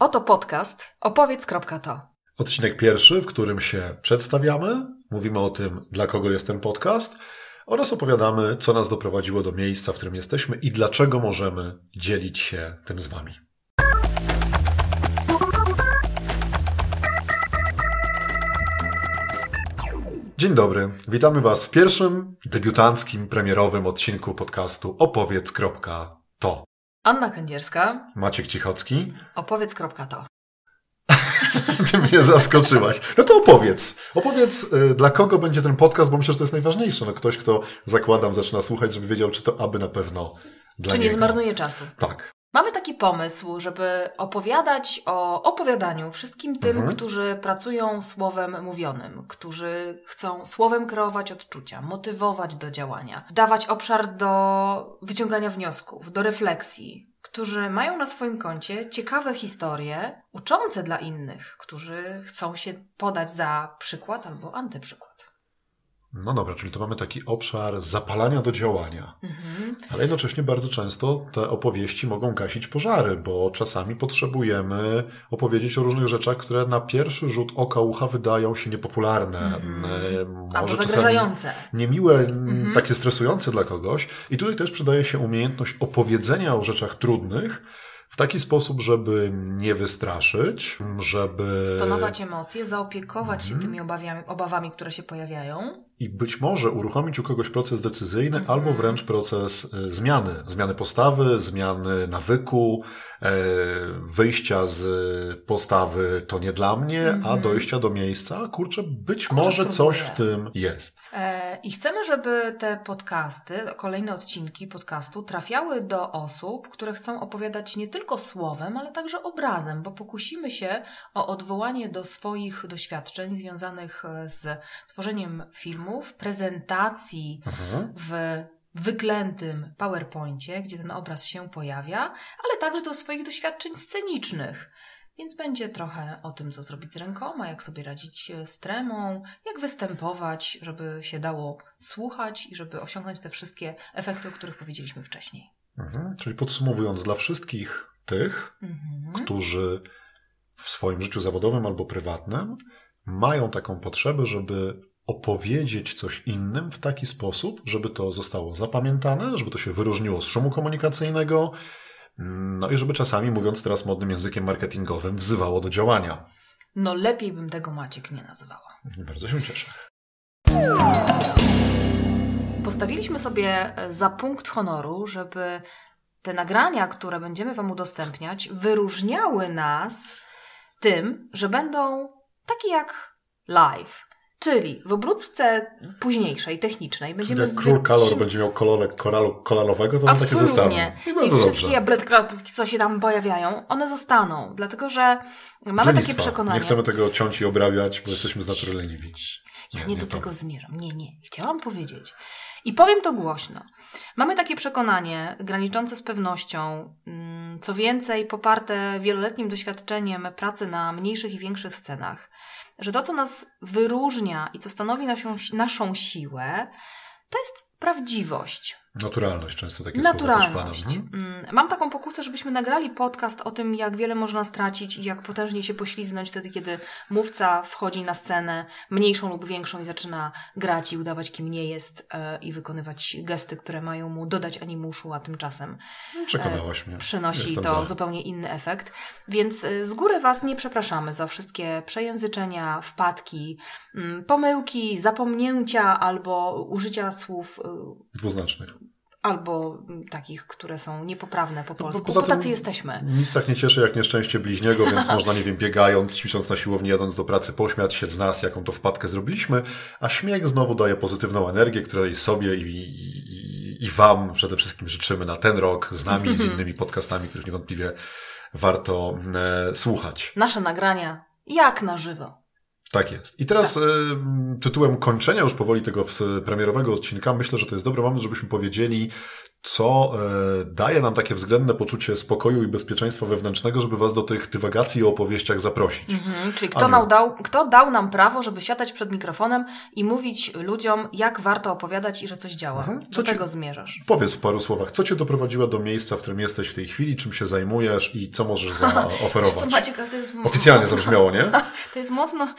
Oto podcast opowiedz.to. Odcinek pierwszy, w którym się przedstawiamy, mówimy o tym, dla kogo jest ten podcast oraz opowiadamy, co nas doprowadziło do miejsca, w którym jesteśmy i dlaczego możemy dzielić się tym z Wami. Dzień dobry, witamy Was w pierwszym, debiutanckim, premierowym odcinku podcastu opowiedz.to. Anna Kędzierska. Maciek Cichocki. Opowiedz.to. Ty mnie zaskoczyłaś. No to opowiedz. Opowiedz, dla kogo będzie ten podcast, bo myślę, że to jest najważniejsze. No ktoś, kto, zakładam, zaczyna słuchać, żeby wiedział, czy to aby na pewno dla niego. Czy nie zmarnuje czasu. Tak. Mamy taki pomysł, żeby opowiadać o opowiadaniu wszystkim tym, którzy pracują słowem mówionym, którzy chcą słowem kreować odczucia, motywować do działania, dawać obszar do wyciągania wniosków, do refleksji, którzy mają na swoim koncie ciekawe historie uczące dla innych, którzy chcą się podać za przykład albo antyprzykład. No dobra, czyli to mamy taki obszar zapalania do działania, ale jednocześnie bardzo często te opowieści mogą gasić pożary, bo czasami potrzebujemy opowiedzieć o różnych rzeczach, które na pierwszy rzut oka, ucha wydają się niepopularne, może czasami niemiłe, takie stresujące dla kogoś. I tutaj też przydaje się umiejętność opowiedzenia o rzeczach trudnych, w taki sposób, żeby nie wystraszyć, żeby stonować emocje, zaopiekować się tymi obawami, które się pojawiają. I być może uruchomić u kogoś proces decyzyjny albo wręcz proces zmiany postawy, zmiany nawyku, wyjścia z postawy to nie dla mnie, a dojścia do miejsca, kurczę, może coś w tym jest. I chcemy, żeby te podcasty, kolejne odcinki podcastu trafiały do osób, które chcą opowiadać nie tylko słowem, ale także obrazem, bo pokusimy się o odwołanie do swoich doświadczeń związanych z tworzeniem filmu, prezentacji w wyklętym PowerPoincie, gdzie ten obraz się pojawia, ale także do swoich doświadczeń scenicznych. Więc będzie trochę o tym, co zrobić z rękoma, jak sobie radzić z tremą, jak występować, żeby się dało słuchać i żeby osiągnąć te wszystkie efekty, o których powiedzieliśmy wcześniej. Czyli podsumowując, dla wszystkich tych, którzy w swoim życiu zawodowym albo prywatnym mają taką potrzebę, żeby opowiedzieć coś innym w taki sposób, żeby to zostało zapamiętane, żeby to się wyróżniło z szumu komunikacyjnego, no i żeby czasami, mówiąc teraz modnym językiem marketingowym, wzywało do działania. No lepiej bym tego, Maciek, nie nazywała. Bardzo się cieszę. Postawiliśmy sobie za punkt honoru, żeby te nagrania, które będziemy Wam udostępniać, wyróżniały nas tym, że będą takie jak live. Czyli w obróbce późniejszej, technicznej będziemy... Czyli jak król Kalor będzie miał kolorek koralowego, to one takie zostaną. I wszystkie jabłeczki, co się tam pojawiają, one zostaną. Dlatego, że mamy takie przekonanie... Nie chcemy tego ciąć i obrabiać, bo jesteśmy z natury leniwi. Ja nie do tego zmierzam. Nie. Chciałam powiedzieć. I powiem to głośno. Mamy takie przekonanie graniczące z pewnością, co więcej poparte wieloletnim doświadczeniem pracy na mniejszych i większych scenach, że to, co nas wyróżnia i co stanowi naszą siłę, to jest prawdziwość. Naturalność, często takie naturalność. Słowa też padam. Mam taką pokusę, żebyśmy nagrali podcast o tym, jak wiele można stracić i jak potężnie się poślizgnąć wtedy, kiedy mówca wchodzi na scenę mniejszą lub większą i zaczyna grać i udawać, kim nie jest i wykonywać gesty, które mają mu dodać animuszu, a tymczasem przekonałaś mnie. Przynosi to zupełnie inny efekt. Więc z góry Was nie przepraszamy za wszystkie przejęzyczenia, wpadki, pomyłki, zapomnięcia albo użycia słów dwuznacznych. Albo takich, które są niepoprawne po polsku, bo tacy jesteśmy. Nic tak nie cieszy jak nieszczęście bliźniego, więc można, biegając, ćwicząc na siłowni, jadąc do pracy, pośmiać się z nas, jaką to wpadkę zrobiliśmy, a śmiech znowu daje pozytywną energię, której sobie i Wam przede wszystkim życzymy na ten rok, z nami i z innymi podcastami, których niewątpliwie warto słuchać. Nasze nagrania jak na żywo. Tak jest. I teraz tytułem kończenia już powoli tego premierowego odcinka myślę, że to jest dobry moment, żebyśmy powiedzieli, co daje nam takie względne poczucie spokoju i bezpieczeństwa wewnętrznego, żeby was do tych dywagacji i opowieściach zaprosić. Mhm, czyli kto dał nam prawo, żeby siadać przed mikrofonem i mówić ludziom, jak warto opowiadać i że coś działa. Mhm. Do czego zmierzasz? Powiedz w paru słowach, co cię doprowadziło do miejsca, w którym jesteś w tej chwili, czym się zajmujesz i co możesz zaoferować? Maciek, to jest oficjalnie mocno, zabrzmiało, nie? To jest mocno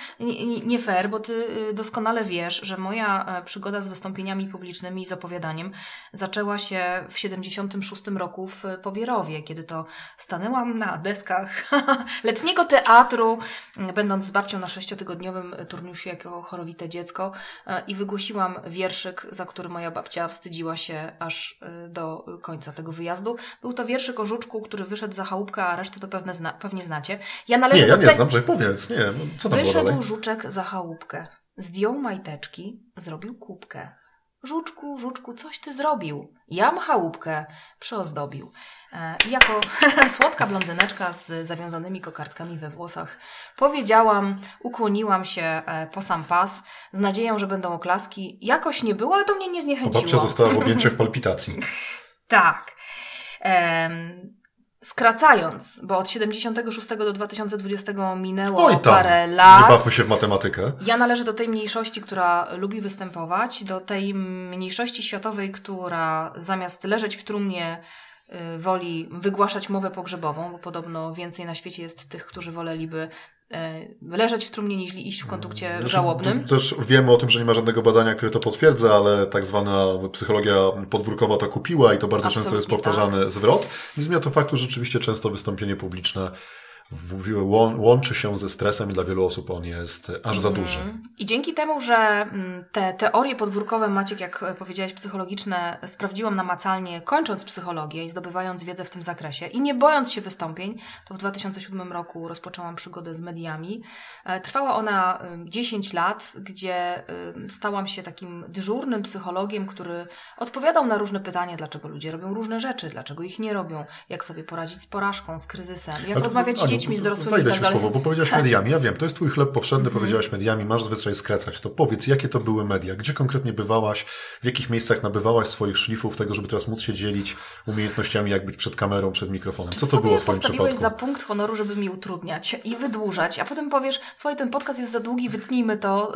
nie fair, bo ty doskonale wiesz, że moja przygoda z wystąpieniami publicznymi i z opowiadaniem zaczęła się w 76 roku w Pobierowie, kiedy to stanęłam na deskach letniego teatru, będąc z babcią na 6-tygodniowym turnusie jako chorowite dziecko i wygłosiłam wierszyk, za który moja babcia wstydziła się aż do końca tego wyjazdu. Był to wierszyk o Żuczku, który wyszedł za chałupkę, a resztę to pewnie znacie. Co tam wyszedł było Żuczek za chałupkę, zdjął majteczki, zrobił kubkę. Żuczku, Żuczku, coś ty zrobił. Jam chałupkę przyozdobił. I jako słodka blondyneczka z zawiązanymi kokardkami we włosach powiedziałam, ukłoniłam się po sam pas z nadzieją, że będą oklaski. Jakoś nie było, ale to mnie nie zniechęciło. Babcia została w objęciach palpitacji. Tak. Skracając, bo od 76 do 2020 minęło parę lat. Nie bawmy się w matematykę. Ja należę do tej mniejszości, która lubi występować, do tej mniejszości światowej, która zamiast leżeć w trumnie woli wygłaszać mowę pogrzebową, bo podobno więcej na świecie jest tych, którzy woleliby leżeć w trumnie niż iść w kontukcie żałobnym. Też wiemy o tym, że nie ma żadnego badania, które to potwierdza, ale tak zwana psychologia podwórkowa to kupiła i to bardzo często jest powtarzany zwrot. I zmienia to faktu, że rzeczywiście często wystąpienie publiczne łączy się ze stresem i dla wielu osób on jest aż za duży. I dzięki temu, że te teorie podwórkowe, Maciek, jak powiedziałeś, psychologiczne, sprawdziłam namacalnie, kończąc psychologię i zdobywając wiedzę w tym zakresie i nie bojąc się wystąpień, to w 2007 roku rozpoczęłam przygodę z mediami. Trwała ona 10 lat, gdzie stałam się takim dyżurnym psychologiem, który odpowiadał na różne pytania, dlaczego ludzie robią różne rzeczy, dlaczego ich nie robią, jak sobie poradzić z porażką, z kryzysem, jak rozmawiać z dziećmi, z dorosłymi. Wejdę ci w słowo, bo powiedziałaś mediami. Ja wiem, to jest twój chleb powszedny, powiedziałaś mediami, masz zwyczaj skracać. To powiedz, jakie to były media? Gdzie konkretnie bywałaś? W jakich miejscach nabywałaś swoich szlifów tego, żeby teraz móc się dzielić umiejętnościami, jak być przed kamerą, przed mikrofonem? Co to było w twoim przypadku? Postawiłeś za punkt honoru, żeby mi utrudniać i wydłużać, a potem powiesz, słuchaj, ten podcast jest za długi, wytnijmy to,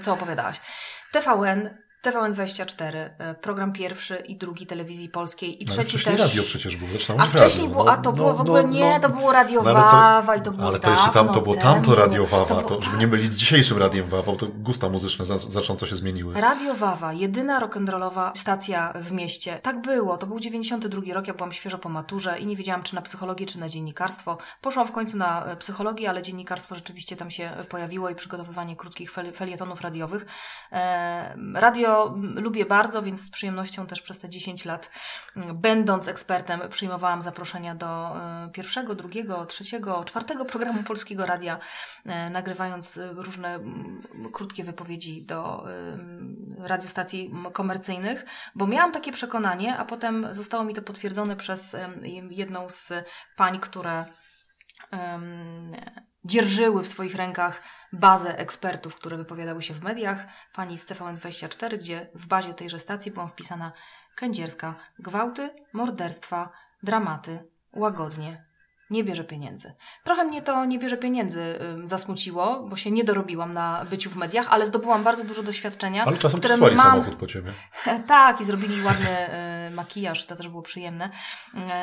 co opowiadałaś. TVN24, program pierwszy i drugi telewizji polskiej i trzeci też. Wcześniej radio przecież było. To było Radio Wawa i to było ale to jeszcze to było tamto Radio Wawa, żeby nie mylić z dzisiejszym Radiem Wawa, to gusta muzyczne znacząco się zmieniły. Radio Wawa, jedyna rock'n'rollowa stacja w mieście. Tak było, to był 92 rok, ja byłam świeżo po maturze i nie wiedziałam, czy na psychologię, czy na dziennikarstwo. Poszłam w końcu na psychologię, ale dziennikarstwo rzeczywiście tam się pojawiło i przygotowywanie krótkich felietonów radiowych. Radio lubię bardzo, więc z przyjemnością też przez te 10 lat, będąc ekspertem, przyjmowałam zaproszenia do pierwszego, drugiego, trzeciego, czwartego programu Polskiego Radia, nagrywając różne krótkie wypowiedzi do radiostacji komercyjnych, bo miałam takie przekonanie, a potem zostało mi to potwierdzone przez jedną z pań, które dzierżyły w swoich rękach bazę ekspertów, które wypowiadały się w mediach. Pani z TVN24, gdzie w bazie tejże stacji byłam wpisana Kędzierska. Gwałty, morderstwa, dramaty, łagodnie. Nie bierze pieniędzy. Trochę mnie to nie bierze pieniędzy zasmuciło, bo się nie dorobiłam na byciu w mediach, ale zdobyłam bardzo dużo doświadczenia. Ale czasem przysłali samochód po ciebie. Tak, i zrobili ładny makijaż, to też było przyjemne.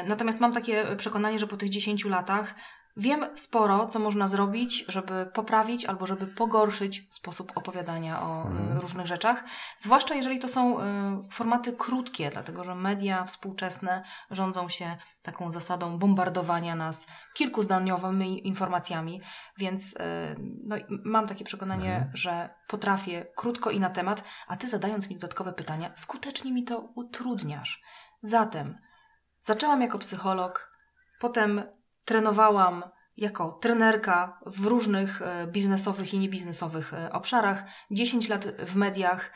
Natomiast mam takie przekonanie, że po tych 10 latach wiem sporo, co można zrobić, żeby poprawić albo żeby pogorszyć sposób opowiadania o różnych rzeczach. Zwłaszcza jeżeli to są formaty krótkie, dlatego że media współczesne rządzą się taką zasadą bombardowania nas kilkuzdaniowymi informacjami, więc mam takie przekonanie, że potrafię krótko i na temat, a ty zadając mi dodatkowe pytania, skutecznie mi to utrudniasz. Zatem zaczęłam jako psycholog, potem trenowałam jako trenerka w różnych biznesowych i niebiznesowych obszarach, 10 lat w mediach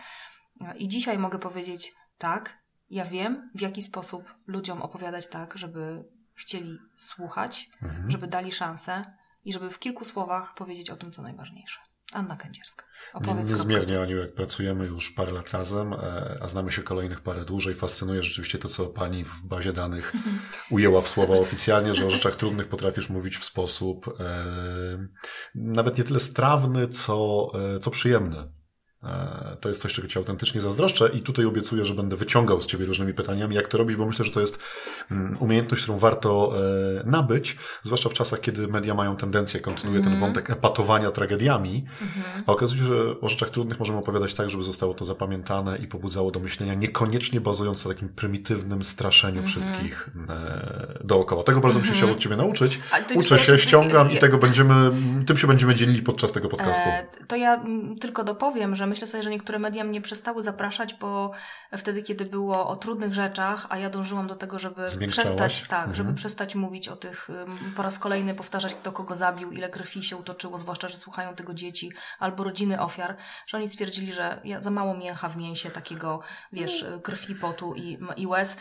i dzisiaj mogę powiedzieć, tak, ja wiem, w jaki sposób ludziom opowiadać tak, żeby chcieli słuchać, żeby dali szansę i żeby w kilku słowach powiedzieć o tym, co najważniejsze. Anna Kędzierska. Niezmiernie, Aniu, jak pracujemy już parę lat razem, a znamy się kolejnych parę dłużej. Fascynuje rzeczywiście to, co pani w bazie danych ujęła w słowa oficjalnie, że o rzeczach trudnych potrafisz mówić w sposób nawet nie tyle strawny, co przyjemny. To jest coś, czego Cię autentycznie zazdroszczę i tutaj obiecuję, że będę wyciągał z Ciebie różnymi pytaniami, jak to robić, bo myślę, że to jest umiejętność, którą warto nabyć, zwłaszcza w czasach, kiedy media mają tendencję, kontynuuje ten wątek epatowania tragediami, a okazuje się, że o rzeczach trudnych możemy opowiadać tak, żeby zostało to zapamiętane i pobudzało do myślenia, niekoniecznie bazując na takim prymitywnym straszeniu wszystkich dookoła. Tego bardzo bym się chciał od Ciebie nauczyć. Uczę się, ściągam i tym się będziemy dzielili podczas tego podcastu. To ja tylko dopowiem, że myślę sobie, że niektóre media mnie przestały zapraszać, bo wtedy, kiedy było o trudnych rzeczach, a ja dążyłam do tego, żeby przestać mówić o tych, po raz kolejny powtarzać, kto kogo zabił, ile krwi się utoczyło, zwłaszcza, że słuchają tego dzieci albo rodziny ofiar, że oni stwierdzili, że ja za mało mięcha w mięsie takiego, krwi, potu i łez.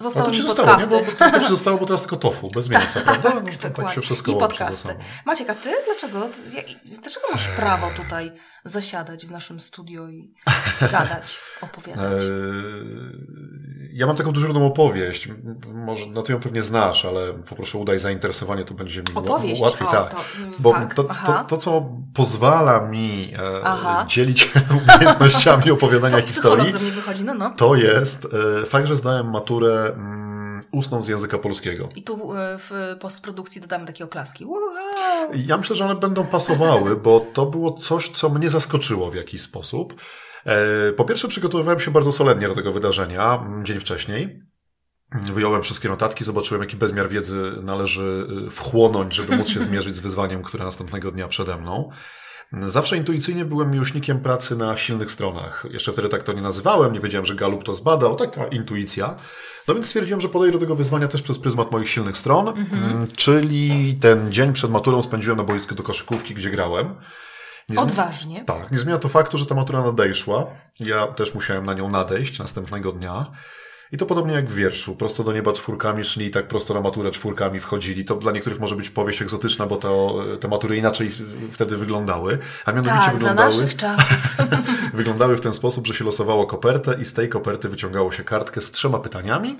Zostały mi podcasty. To się zostało, bo teraz tylko tofu, bez mięsa, prawda? Tak się wszystko łączy. I podcasty. Maciek, a ty dlaczego masz prawo tutaj zasiadać w naszym studio i gadać, opowiadać? Ja mam taką dużą opowieść. Może, ty ją pewnie znasz, ale poproszę, udaj zainteresowanie, to będzie mi łatwiej. To, co pozwala mi dzielić umiejętnościami opowiadania historii, to jest fakt, że zdałem maturę ustną z języka polskiego. I tu w postprodukcji dodamy takie oklaski. Wow. Ja myślę, że one będą pasowały, bo to było coś, co mnie zaskoczyło w jakiś sposób. Po pierwsze, przygotowywałem się bardzo solennie do tego wydarzenia dzień wcześniej. Wyjąłem wszystkie notatki, zobaczyłem, jaki bezmiar wiedzy należy wchłonąć, żeby móc się zmierzyć z wyzwaniem, które następnego dnia przede mną. Zawsze intuicyjnie byłem miłośnikiem pracy na silnych stronach. Jeszcze wtedy tak to nie nazywałem, nie wiedziałem, że Gallup to zbadał, taka intuicja. No więc stwierdziłem, że podejdę do tego wyzwania też przez pryzmat moich silnych stron, czyli ten dzień przed maturą spędziłem na boisku do koszykówki, gdzie grałem. Odważnie. Tak, nie zmienia to faktu, że ta matura nadejszła. Ja też musiałem na nią nadejść następnego dnia. I to podobnie jak w wierszu. Prosto do nieba czwórkami szli i tak prosto na maturę czwórkami wchodzili. To dla niektórych może być powieść egzotyczna, bo te matury inaczej wtedy wyglądały. A mianowicie wyglądały za naszych czasów. Wyglądały w ten sposób, że się losowało kopertę i z tej koperty wyciągało się kartkę z 3 pytaniami.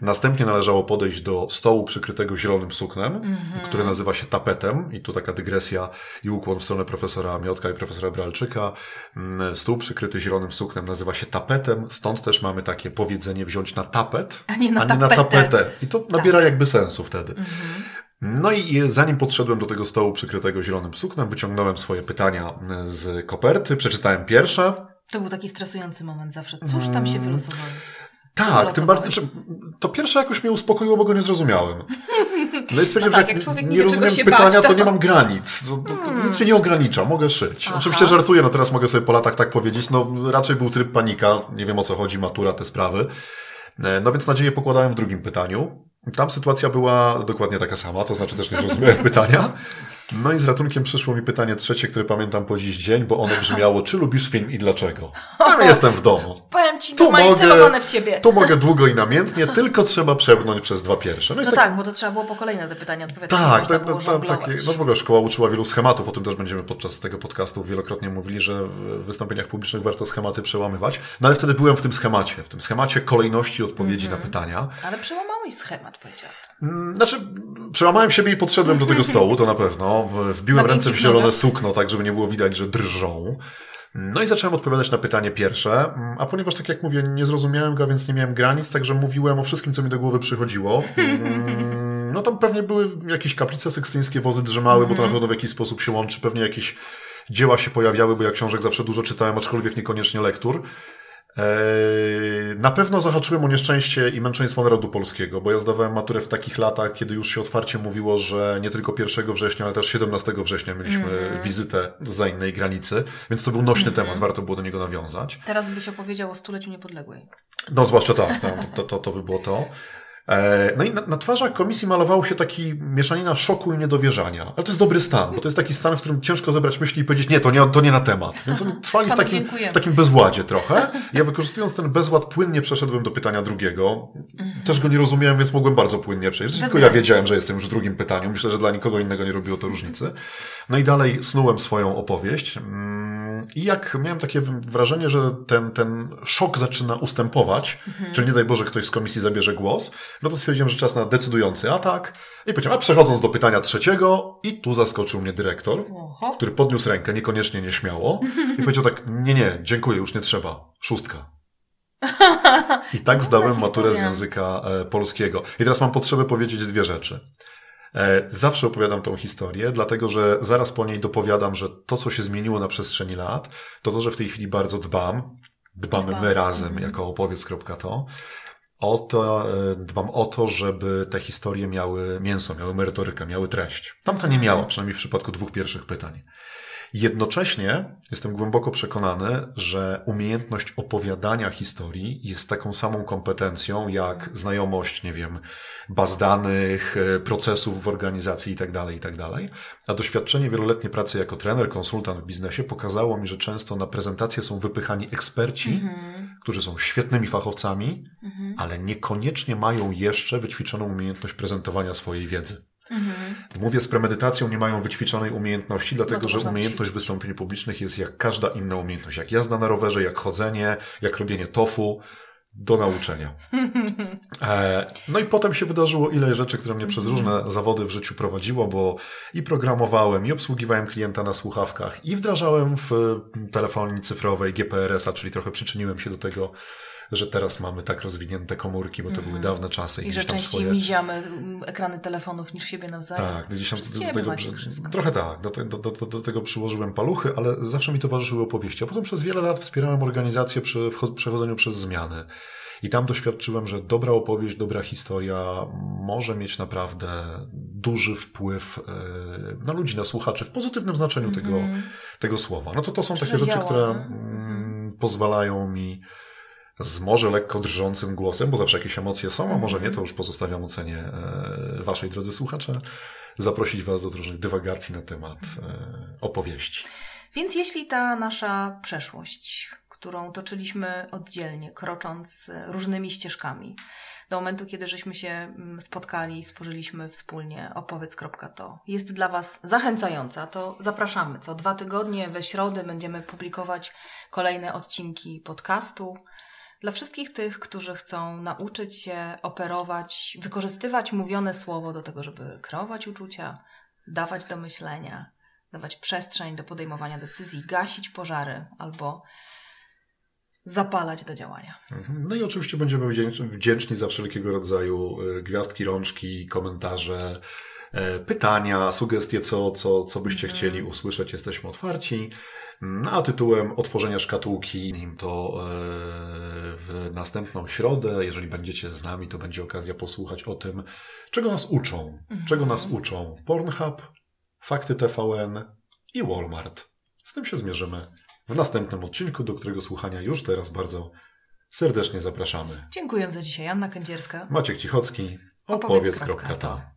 Następnie należało podejść do stołu przykrytego zielonym suknem, który nazywa się tapetem. I tu taka dygresja i ukłon w stronę profesora Miodka i profesora Bralczyka. Stół przykryty zielonym suknem nazywa się tapetem. Stąd też mamy takie powiedzenie wziąć na tapet, a nie na tapetę. I to nabiera jakby sensu wtedy. No i zanim podszedłem do tego stołu przykrytego zielonym suknem, wyciągnąłem swoje pytania z koperty, przeczytałem pierwsze. To był taki stresujący moment zawsze. Cóż tam się wylosowało? Tak, tym bardziej, to pierwsze jakoś mnie uspokoiło, bo go nie zrozumiałem. No i stwierdziłem, że jak nie rozumiem pytania, to nie mam granic. Nic się nie ogranicza, mogę szyć. Oczywiście żartuję, teraz mogę sobie po latach tak powiedzieć. Raczej był tryb panika, nie wiem o co chodzi, matura, te sprawy. No więc nadzieję pokładałem w drugim pytaniu. Tam sytuacja była dokładnie taka sama, to znaczy też nie zrozumiałem pytania. No i z ratunkiem przyszło mi pytanie trzecie, które pamiętam po dziś dzień, bo ono brzmiało, czy lubisz film i dlaczego? Ja jestem w domu. Powiem ci, to ma celowane w ciebie. Tu mogę długo i namiętnie, tylko trzeba przebrnąć przez 2 pierwsze. Bo to trzeba było po kolei na te pytania odpowiadać. W ogóle szkoła uczyła wielu schematów, o tym też będziemy podczas tego podcastu wielokrotnie mówili, że w wystąpieniach publicznych warto schematy przełamywać. No ale wtedy byłem w tym schemacie kolejności odpowiedzi na pytania. Ale przełamałeś schemat, powiedziałabym. Przełamałem siebie i podszedłem do tego stołu, to na pewno. Wbiłem ręce w zielone sukno, tak żeby nie było widać, że drżą. No i zacząłem odpowiadać na pytanie pierwsze, a ponieważ tak jak mówię, nie zrozumiałem go, więc nie miałem granic, także mówiłem o wszystkim, co mi do głowy przychodziło. No tam pewnie były jakieś kaplice sykstyńskie, wozy drżmały, bo to na pewno w jakiś sposób się łączy, pewnie jakieś dzieła się pojawiały, bo ja książek zawsze dużo czytałem, aczkolwiek niekoniecznie lektur. Na pewno zahaczyłem o nieszczęście i męczeństwo narodu polskiego, bo ja zdawałem maturę w takich latach, kiedy już się otwarcie mówiło, że nie tylko 1 września, ale też 17 września mieliśmy wizytę za innej granicy, więc to był nośny temat, warto było do niego nawiązać. Teraz byś opowiedział o 100-leciu niepodległej. Zwłaszcza tak, to by było to. No i na twarzach komisji malowało się taki mieszanina szoku i niedowierzania. Ale to jest dobry stan, bo to jest taki stan, w którym ciężko zebrać myśli i powiedzieć, nie, to nie na temat. Więc oni trwali w takim bezładzie trochę. Ja wykorzystując ten bezład płynnie przeszedłem do pytania drugiego. Też go nie rozumiałem, więc mogłem bardzo płynnie przejść. Tylko ja wiedziałem, że jestem już w drugim pytaniu. Myślę, że dla nikogo innego nie robiło to różnicy. No i dalej snułem swoją opowieść. I jak miałem takie wrażenie, że ten szok zaczyna ustępować, czyli nie daj Boże ktoś z komisji zabierze głos, no to stwierdziłem, że czas na decydujący atak i powiedziałem, a przechodząc do pytania trzeciego i tu zaskoczył mnie dyrektor, który podniósł rękę, niekoniecznie nieśmiało i powiedział tak, nie, dziękuję, już nie trzeba, 6. I tak zdałem maturę z języka polskiego. I teraz mam potrzebę powiedzieć dwie rzeczy. Zawsze opowiadam tą historię, dlatego że zaraz po niej dopowiadam, że to, co się zmieniło na przestrzeni lat, to to, że w tej chwili bardzo dbamy my razem jako opowiedz.to. Dbam o to, żeby te historie miały mięso, miały merytorykę, miały treść. Tamta nie miała, przynajmniej w przypadku 2 pierwszych pytań. Jednocześnie jestem głęboko przekonany, że umiejętność opowiadania historii jest taką samą kompetencją jak znajomość, nie wiem, baz danych, procesów w organizacji itd. A doświadczenie wieloletniej pracy jako trener, konsultant w biznesie pokazało mi, że często na prezentacje są wypychani eksperci, którzy są świetnymi fachowcami, ale niekoniecznie mają jeszcze wyćwiczoną umiejętność prezentowania swojej wiedzy. Mówię z premedytacją, nie mają wyćwiczonej umiejętności, dlatego że umiejętność wystąpień publicznych jest jak każda inna umiejętność, jak jazda na rowerze, jak chodzenie, jak robienie tofu, do nauczenia. No i potem się wydarzyło ile rzeczy, które mnie przez różne zawody w życiu prowadziło, bo i programowałem, i obsługiwałem klienta na słuchawkach, i wdrażałem w telefonii cyfrowej GPRS-a, czyli trochę przyczyniłem się do tego, że teraz mamy tak rozwinięte komórki, bo to były dawne czasy. I że częściej miziamy ekrany telefonów niż siebie nawzajem. Tak, gdzieś tam do tego przyłożyłem paluchy, ale zawsze mi towarzyszyły opowieści. A potem przez wiele lat wspierałem organizację przy przechodzeniu przez zmiany. I tam doświadczyłem, że dobra opowieść, dobra historia może mieć naprawdę duży wpływ na ludzi, na słuchaczy w pozytywnym znaczeniu tego słowa. No to są takie rzeczy, które pozwalają mi z może lekko drżącym głosem, bo zawsze jakieś emocje są, a może nie, to już pozostawiam ocenie waszej, drodzy słuchacze, zaprosić was do różnych dywagacji na temat opowieści. Więc jeśli ta nasza przeszłość, którą toczyliśmy oddzielnie, krocząc różnymi ścieżkami, do momentu, kiedy żeśmy się spotkali i stworzyliśmy wspólnie opowiedz.to, jest dla was zachęcająca, to zapraszamy. Co 2 tygodnie we środę będziemy publikować kolejne odcinki podcastu. Dla wszystkich tych, którzy chcą nauczyć się operować, wykorzystywać mówione słowo do tego, żeby kreować uczucia, dawać do myślenia, dawać przestrzeń do podejmowania decyzji, gasić pożary albo zapalać do działania. No i oczywiście będziemy wdzięczni za wszelkiego rodzaju gwiazdki, rączki, komentarze, pytania, sugestie, co byście chcieli usłyszeć. Jesteśmy otwarci. A tytułem otworzenia szkatułki, nim to w następną środę, jeżeli będziecie z nami, to będzie okazja posłuchać o tym, czego nas uczą. Czego nas uczą Pornhub, Fakty TVN i Walmart. Z tym się zmierzymy w następnym odcinku, do którego słuchania już teraz bardzo serdecznie zapraszamy. Dziękuję za dzisiaj. Anna Kędzierska. Maciek Cichocki. Opowiedz.to.